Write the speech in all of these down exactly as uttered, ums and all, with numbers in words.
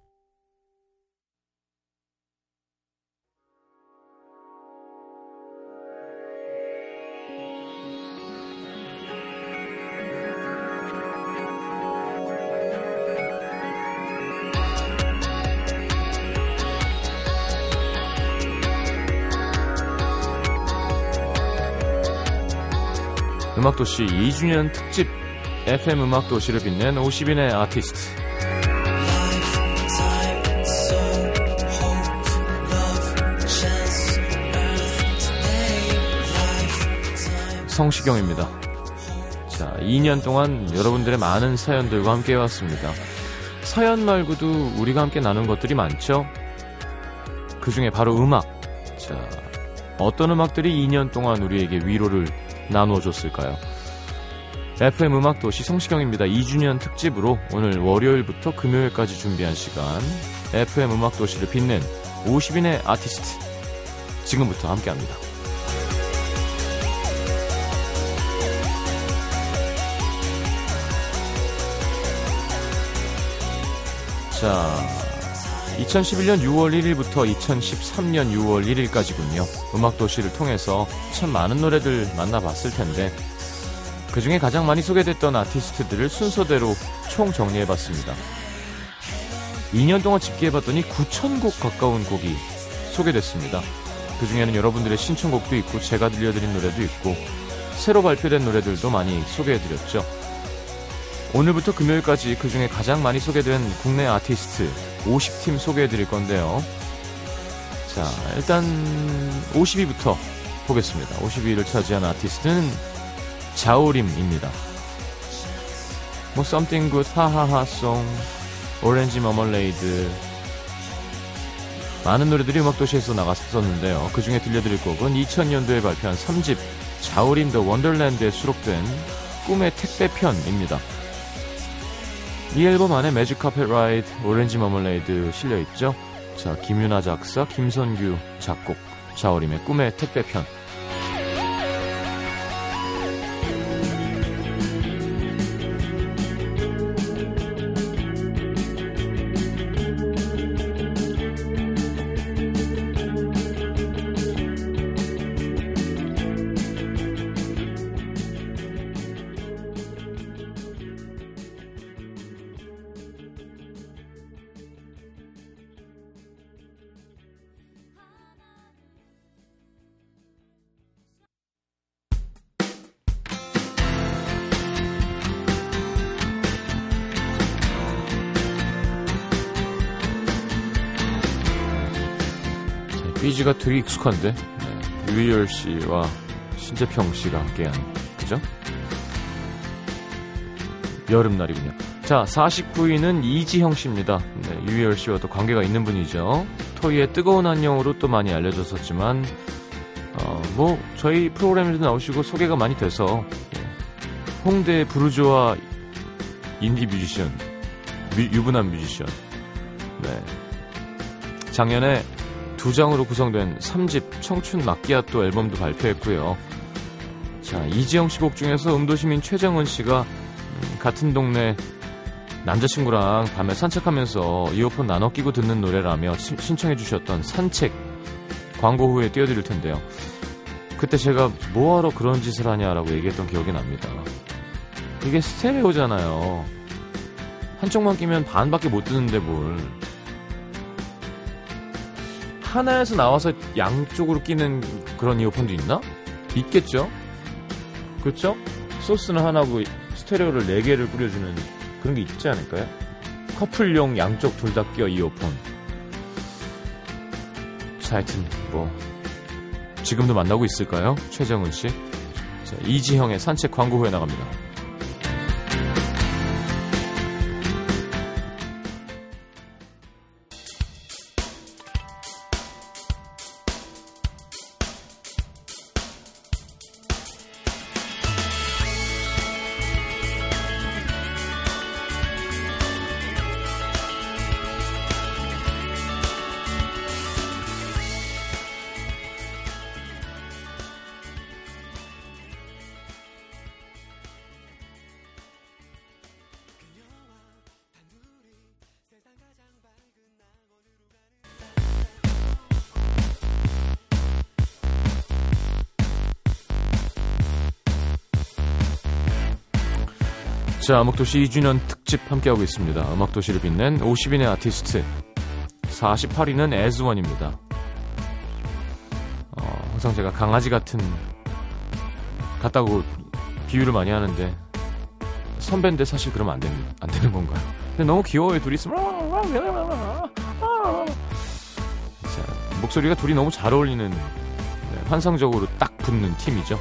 음악도시 이 주년 특집 에프엠 음악 도시를 빛낸 오십 인의 아티스트. 성시경입니다. 자, 이 년 동안 여러분들의 많은 사연들과 함께 해왔습니다. 사연 말고도 우리가 함께 나눈 것들이 많죠? 그 중에 바로 음악. 자, 어떤 음악들이 이 년 동안 우리에게 위로를 나눠줬을까요? 에프엠 음악도시 성시경입니다. 이 주년 특집으로 오늘 월요일부터 금요일까지 준비한 시간 에프엠 음악도시를 빛낸 오십 인의 아티스트 지금부터 함께합니다. 자, 이천십일 년 유월 일일부터 이천십삼 년 유월 일일까지군요. 음악도시를 통해서 참 많은 노래들 만나봤을 텐데 그 중에 가장 많이 소개됐던 아티스트들을 순서대로 총 정리해봤습니다. 이 년 동안 집계해봤더니 구천 곡 가까운 곡이 소개됐습니다. 그 중에는 여러분들의 신청곡도 있고 제가 들려드린 노래도 있고 새로 발표된 노래들도 많이 소개해드렸죠. 오늘부터 금요일까지 그 중에 가장 많이 소개된 국내 아티스트 오십 팀 소개해드릴 건데요. 자, 일단 오십 위부터 보겠습니다. 오십 위를 차지한 아티스트는 자우림입니다. 뭐 Something Good, 하하하송, 오렌지 머멀레이드, 많은 노래들이 음악도시에서 나갔었는데요. 그 중에 들려드릴 곡은 이천 년도에 발표한 삼 집 자우림 더 원더랜드에 수록된 꿈의 택배편입니다. 이 앨범 안에 매직 카펫 라이드, 오렌지 머멀레이드 실려있죠. 자, 김윤아 작사, 김선규 작곡, 자우림의 꿈의 택배편. 삐지가 되게 익숙한데. 네. 유희열 씨와 신재평 씨가 함께한, 그죠? 여름날이군요. 자, 사십구 위는 이지형 씨입니다. 네, 유희열 씨와 또 관계가 있는 분이죠. 토이의 뜨거운 안녕으로 또 많이 알려졌었지만 어, 뭐 저희 프로그램에도 나오시고 소개가 많이 돼서 홍대 부르주아 인디 뮤지션, 뮤, 유부남 뮤지션. 네, 작년에 두 장으로 구성된 삼 집 청춘 마끼아또 앨범도 발표했고요. 자, 이지영 씨 곡 중에서 음도시민 최정은 씨가 같은 동네 남자친구랑 밤에 산책하면서 이어폰 나눠 끼고 듣는 노래라며 시, 신청해 주셨던 산책 광고 후에 띄워드릴 텐데요. 그때 제가 뭐하러 그런 짓을 하냐라고 얘기했던 기억이 납니다. 이게 스테레오잖아요. 한쪽만 끼면 반밖에 못 듣는데 뭘. 하나에서 나와서 양쪽으로 끼는 그런 이어폰도 있나? 있겠죠? 그렇죠? 소스는 하나고 스테레오를 네 개를 뿌려주는 그런 게 있지 않을까요? 커플용 양쪽 둘 다 끼어 이어폰. 자, 하여튼 뭐 지금도 만나고 있을까요? 최정은 씨. 자, 이지형의 산책 광고 후에 나갑니다. 자, 음악도시 이 주년 특집 함께하고 있습니다. 음악도시를 빛낸 오십 인의 아티스트 사십팔 위는 에즈원입니다. 어, 항상 제가 강아지 같은 같다고 비유를 많이 하는데 선배인데 사실 그러면 안 되는, 안 되는 건가요? 근데 너무 귀여워요. 둘이 있으면 자, 목소리가 둘이 너무 잘 어울리는 네, 환상적으로 딱 붙는 팀이죠.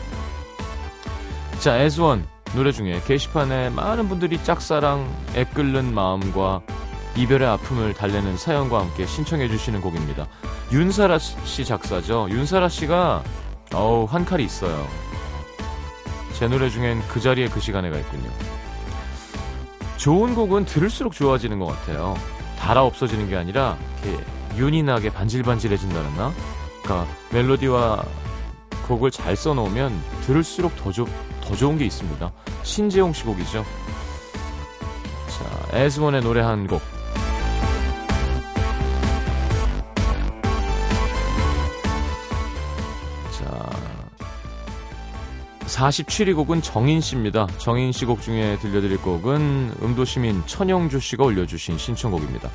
자, 에즈원 노래 중에 게시판에 많은 분들이 짝사랑, 애끓는 마음과 이별의 아픔을 달래는 사연과 함께 신청해 주시는 곡입니다. 윤사라 씨 작사죠. 윤사라 씨가 어우 한 칼이 있어요. 제 노래 중엔 그 자리에 그 시간에가 있군요. 좋은 곡은 들을수록 좋아지는 것 같아요. 달아 없어지는 게 아니라 이렇게 윤이 나게 반질반질해진다랬나? 그러니까 멜로디와 곡을 잘 써놓으면 들을수록 더 좋. 더 좋은 게 있습니다. 신재용 씨 곡이죠. 자, 에즈원의 노래 한 곡. 자, 사십칠 위 곡은 정인 씨입니다. 정인 씨 곡 중에 들려드릴 곡은 음도시민 천영주 씨가 올려주신 신청곡입니다.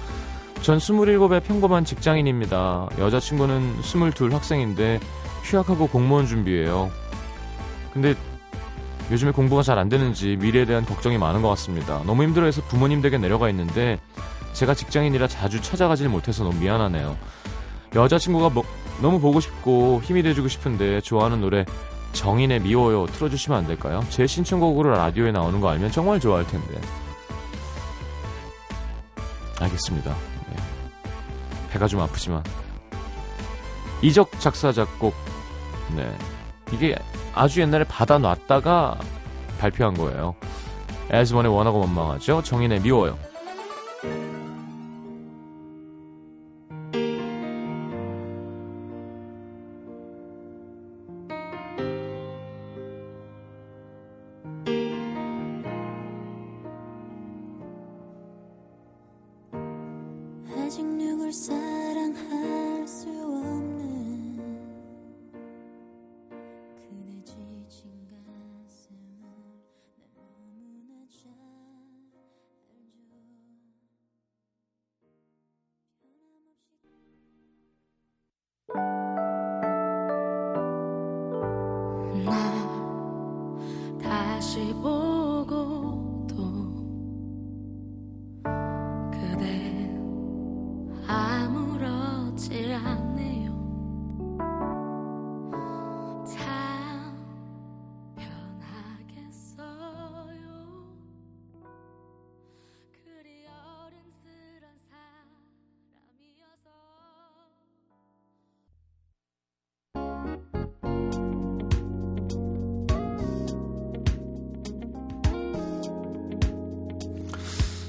전 스물일곱의 평범한 직장인입니다. 여자친구는 스물둘 학생인데 휴학하고 공무원 준비해요. 근데 요즘에 공부가 잘 안 되는지 미래에 대한 걱정이 많은 것 같습니다. 너무 힘들어해서 부모님 댁에 내려가 있는데 제가 직장인이라 자주 찾아가질 못해서 너무 미안하네요. 여자친구가 뭐, 너무 보고 싶고 힘이 돼주고 싶은데 좋아하는 노래 정인의 미워요 틀어주시면 안 될까요? 제 신청곡으로 라디오에 나오는 거 알면 정말 좋아할 텐데. 알겠습니다. 네. 배가 좀 아프지만 이적 작사 작곡 네 이게 아주 옛날에 받아놨다가 발표한 거예요. 에즈원의 원하고 원망하죠. 정인의 미워요. 아직 누굴 사랑할 수 없는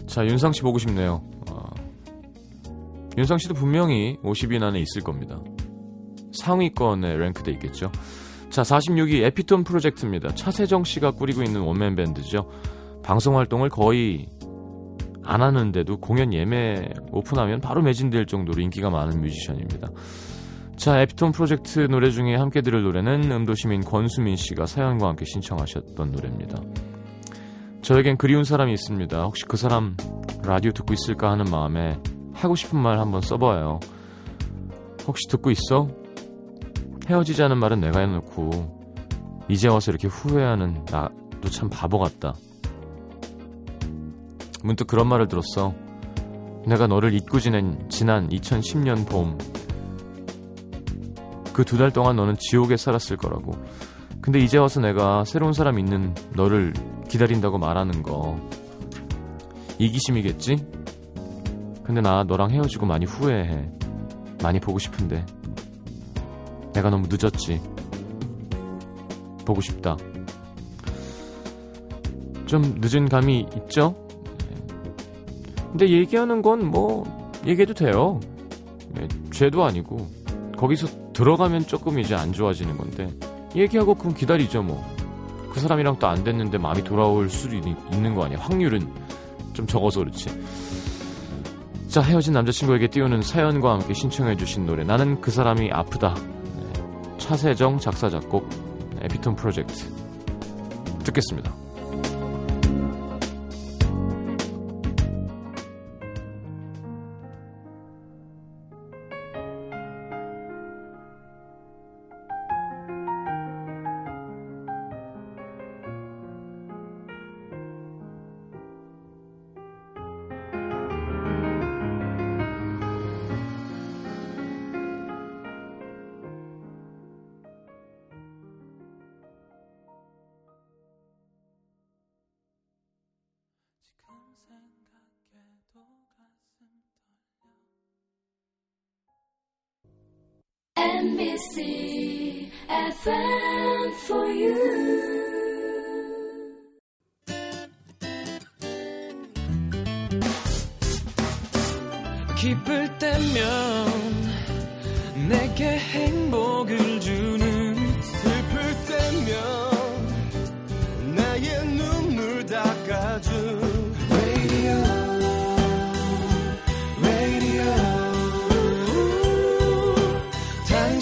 자, 윤상 씨 보고 싶네요. 아, 윤상 씨도 분명히 오십 인 안에 있을 겁니다. 상위권에 랭크돼 있겠죠. 자, 사십육 위 에피톤 프로젝트입니다. 차세정 씨가 꾸리고 있는 원맨 밴드죠. 방송 활동을 거의 안 하는데도 공연 예매 오픈하면 바로 매진될 정도로 인기가 많은 뮤지션입니다. 자, 에피톤 프로젝트 노래 중에 함께 들을 노래는 음도시민 권수민 씨가 사연과 함께 신청하셨던 노래입니다. 저에겐 그리운 사람이 있습니다. 혹시 그 사람 라디오 듣고 있을까 하는 마음에 하고 싶은 말 한번 써봐요. 혹시 듣고 있어? 헤어지자는 말은 내가 해놓고 이제 와서 이렇게 후회하는 나도 참 바보 같다. 문득 그런 말을 들었어. 내가 너를 잊고 지낸 지난 이천십 년 봄, 그 두 달 동안 너는 지옥에 살았을 거라고. 근데 이제 와서 내가 새로운 사람 있는 너를 기다린다고 말하는 거 이기심이겠지? 근데 나 너랑 헤어지고 많이 후회해. 많이 보고 싶은데 내가 너무 늦었지. 보고 싶다. 좀 늦은 감이 있죠? 근데 얘기하는 건 뭐 얘기해도 돼요. 예, 죄도 아니고 거기서 들어가면 조금 이제 안 좋아지는 건데 얘기하고 그럼 기다리죠 뭐. 그 사람이랑 또 안 됐는데 마음이 돌아올 수도 있는 거 아니야. 확률은 좀 적어서 그렇지. 자, 헤어진 남자친구에게 띄우는 사연과 함께 신청해 주신 노래, 나는 그 사람이 아프다. 네. 차세정 작사 작곡, 에피톤 프로젝트 듣겠습니다. 엠비씨 에프엠 for you. 기쁠 때면 내게 행복을 주는, 슬플 때면 나의 눈물 닦아준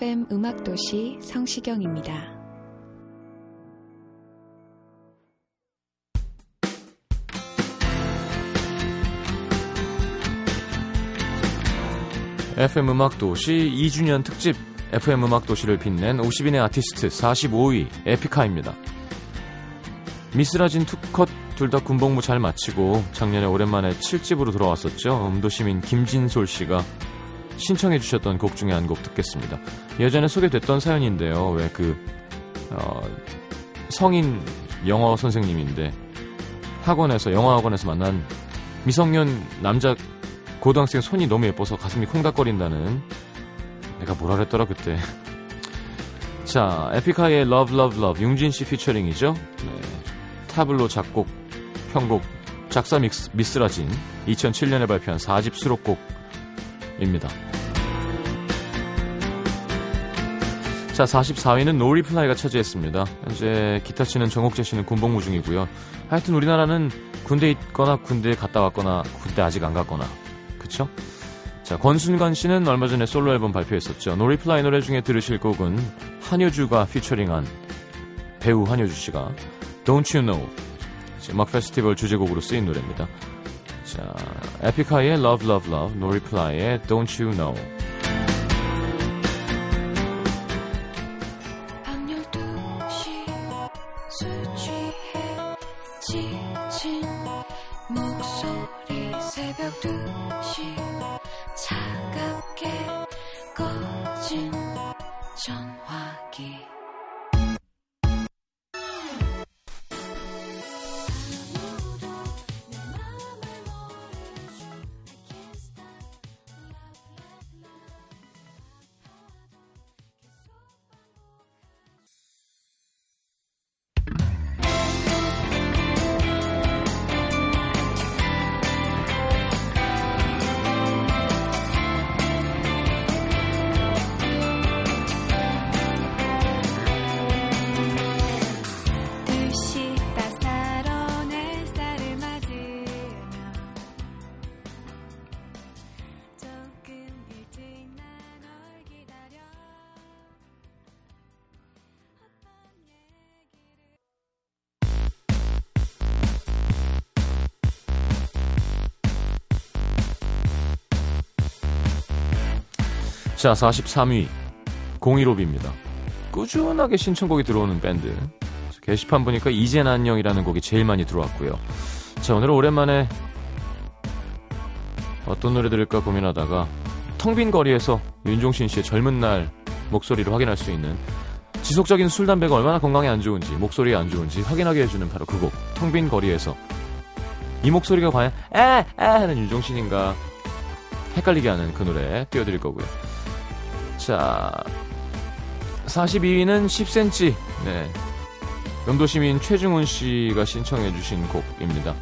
에프엠 음악도시 성시경입니다. 에프엠 음악도시 이 주년 특집, 에프엠 음악도시를 빛낸 오십 인의 아티스트 사십오 위 에피카입니다. 미쓰라진 투컷 둘 다 군복무 잘 마치고 작년에 오랜만에 칠 집으로 돌아왔었죠. 음도시민 김진솔 씨가 신청해 주셨던 곡 중에 한 곡 듣겠습니다. 예전에 소개됐던 사연인데요. 왜 그 어, 성인 영어 선생님인데 학원에서 영어 학원에서 만난 미성년 남자 고등학생 손이 너무 예뻐서 가슴이 콩닥거린다는, 내가 뭐라 그랬더라 그때. 자, 에피카의 Love Love Love, 융진 씨 피처링이죠. 네, 타블로 작곡 편곡 작사 믹스, 미쓰라진 이천칠 년에 발표한 사 집 수록곡 입니다. 자, 사십사 위는 노리플라이가 차지했습니다. 현재 기타 치는 정옥재 씨는 군복무 중이고요. 하여튼 우리나라는 군대 있거나 군대에 갔다 왔거나 군대 아직 안 갔거나, 그쵸? 자, 권순관 씨는 얼마 전에 솔로 앨범 발표했었죠. 노리플라이 노래 중에 들으실 곡은 한효주가 피처링한, 배우 한효주 씨가 Don't You Know 음악 페스티벌 주제곡으로 쓰인 노래입니다. 자, 에피카의 Love Love Love, 노리플라이의 Don't You Know. 자, 사십삼 위 공일오비입니다. 꾸준하게 신청곡이 들어오는 밴드. 게시판 보니까 이젠 안녕이라는 곡이 제일 많이 들어왔고요. 자, 오늘은 오랜만에 어떤 노래 들을까 고민하다가 텅 빈 거리에서 윤종신 씨의 젊은 날 목소리를 확인할 수 있는, 지속적인 술, 담배가 얼마나 건강에 안 좋은지, 목소리에 안 좋은지 확인하게 해주는 바로 그 곡, 텅 빈 거리에서. 이 목소리가 과연 에에 하는 윤종신인가 헷갈리게 하는 그 노래 띄워드릴 거고요. 자, 사십이 위는 십 센티미터, 네, 영도시민 최중훈 씨가 신청해 주신 곡입니다.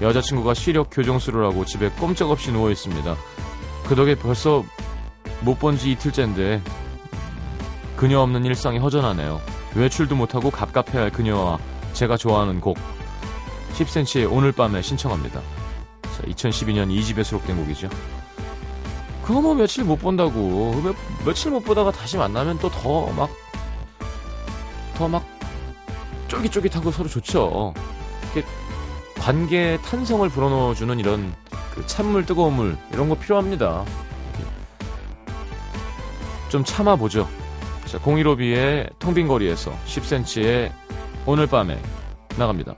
여자친구가 시력 교정술을 하고 집에 꼼짝없이 누워있습니다. 그 덕에 벌써 못 본 지 이틀째인데 그녀 없는 일상이 허전하네요. 외출도 못하고 갑갑해할 그녀와 제가 좋아하는 곡, 십 센티미터의 오늘 밤에 신청합니다. 자, 이천십이 년 이 집에 수록된 곡이죠. 그거 뭐 며칠 못 본다고, 며, 며칠 못 보다가 다시 만나면 또 더 막 더 막 쫄깃쫄깃하고 서로 좋죠. 이렇게 관계의 탄성을 불어넣어주는 이런 그 찬물, 뜨거운 물, 이런 거 필요합니다. 좀 참아보죠. 자, 공일오비의 텅빈 거리에서, 십 센티미터의 오늘 밤에 나갑니다.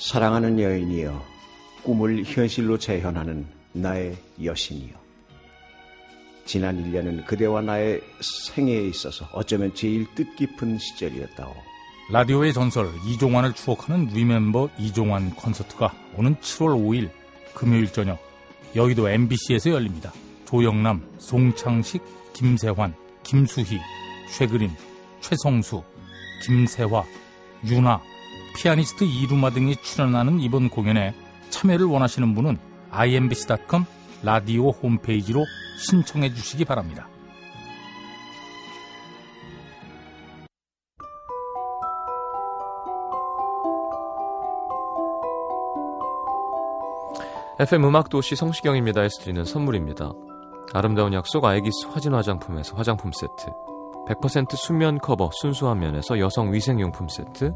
사랑하는 여인이여, 꿈을 현실로 재현하는 나의 여신이여, 지난 일 년은 그대와 나의 생애에 있어서 어쩌면 제일 뜻깊은 시절이었다오. 라디오의 전설 이종환을 추억하는 리멤버 이종환 콘서트가 오는 칠월 오일 금요일 저녁 여의도 엠비씨에서 열립니다. 조영남, 송창식, 김세환, 김수희, 최그림, 최성수, 김세화, 윤아, 피아니스트 이루마 등이 출연하는 이번 공연에 참여를 원하시는 분은 아이엠비씨 닷컴 라디오 홈페이지로 신청해 주시기 바랍니다. 에프엠 음악도시 성시경입니다. 에서 드리는 선물입니다. 아름다운 약속 아이기스 화진 화장품에서 화장품 세트, 백 퍼센트 순면 커버 순수한 면에서 여성 위생용품 세트,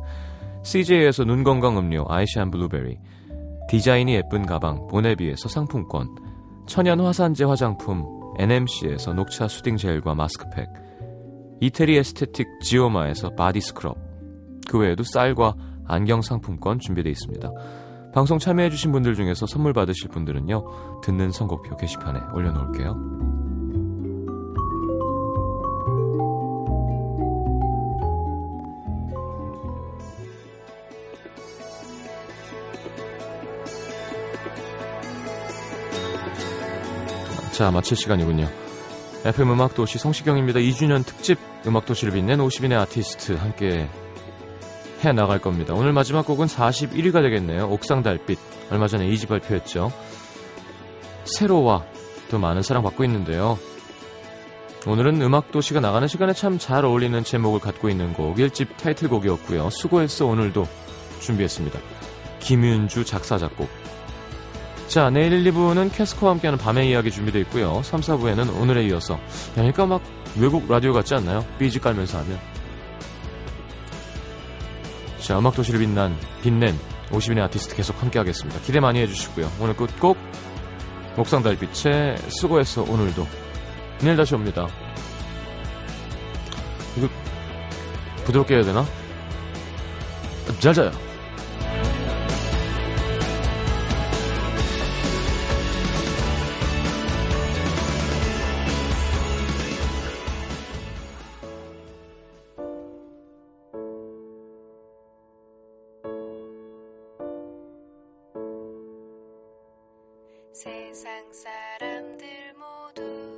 씨제이에서 눈건강 음료 아이시안 블루베리, 디자인이 예쁜 가방 보네비에서 상품권, 천연 화산재 화장품 엔엠씨에서 녹차 수딩 젤과 마스크팩, 이태리 에스테틱 지오마에서 바디 스크럽, 그 외에도 쌀과 안경 상품권 준비되어 있습니다. 방송 참여해주신 분들 중에서 선물 받으실 분들은요, 듣는 선곡표 게시판에 올려놓을게요. 자, 마칠 시간이군요. 에프엠 음악도시 성시경입니다. 이 주년 특집 음악도시를 빛낸 오십 인의 아티스트 함께 해나갈 겁니다. 오늘 마지막 곡은 사십일 위가 되겠네요. 옥상달빛, 얼마 전에 이 집 발표했죠. 새로와 또 많은 사랑받고 있는데요, 오늘은 음악도시가 나가는 시간에 참 잘 어울리는 제목을 갖고 있는 곡, 일 집 타이틀곡이었고요. 수고했어 오늘도 준비했습니다. 김윤주 작사 작곡. 자, 내일 일, 이 부는 캐스코와 함께하는 밤의 이야기 준비되어 있고요. 삼, 사 부에는 오늘에 이어서, 그러니까 막 외국 라디오 같지 않나요? 비지 깔면서 하면. 자, 음악도시를 빛난, 빛낸 오십 인의 아티스트 계속 함께하겠습니다. 기대 많이 해주시고요. 오늘 끝곡 옥상달빛의 수고했어 오늘도. 내일 다시 옵니다. 이거 부드럽게 해야 되나? 잘 자요. 세상 사람들 모두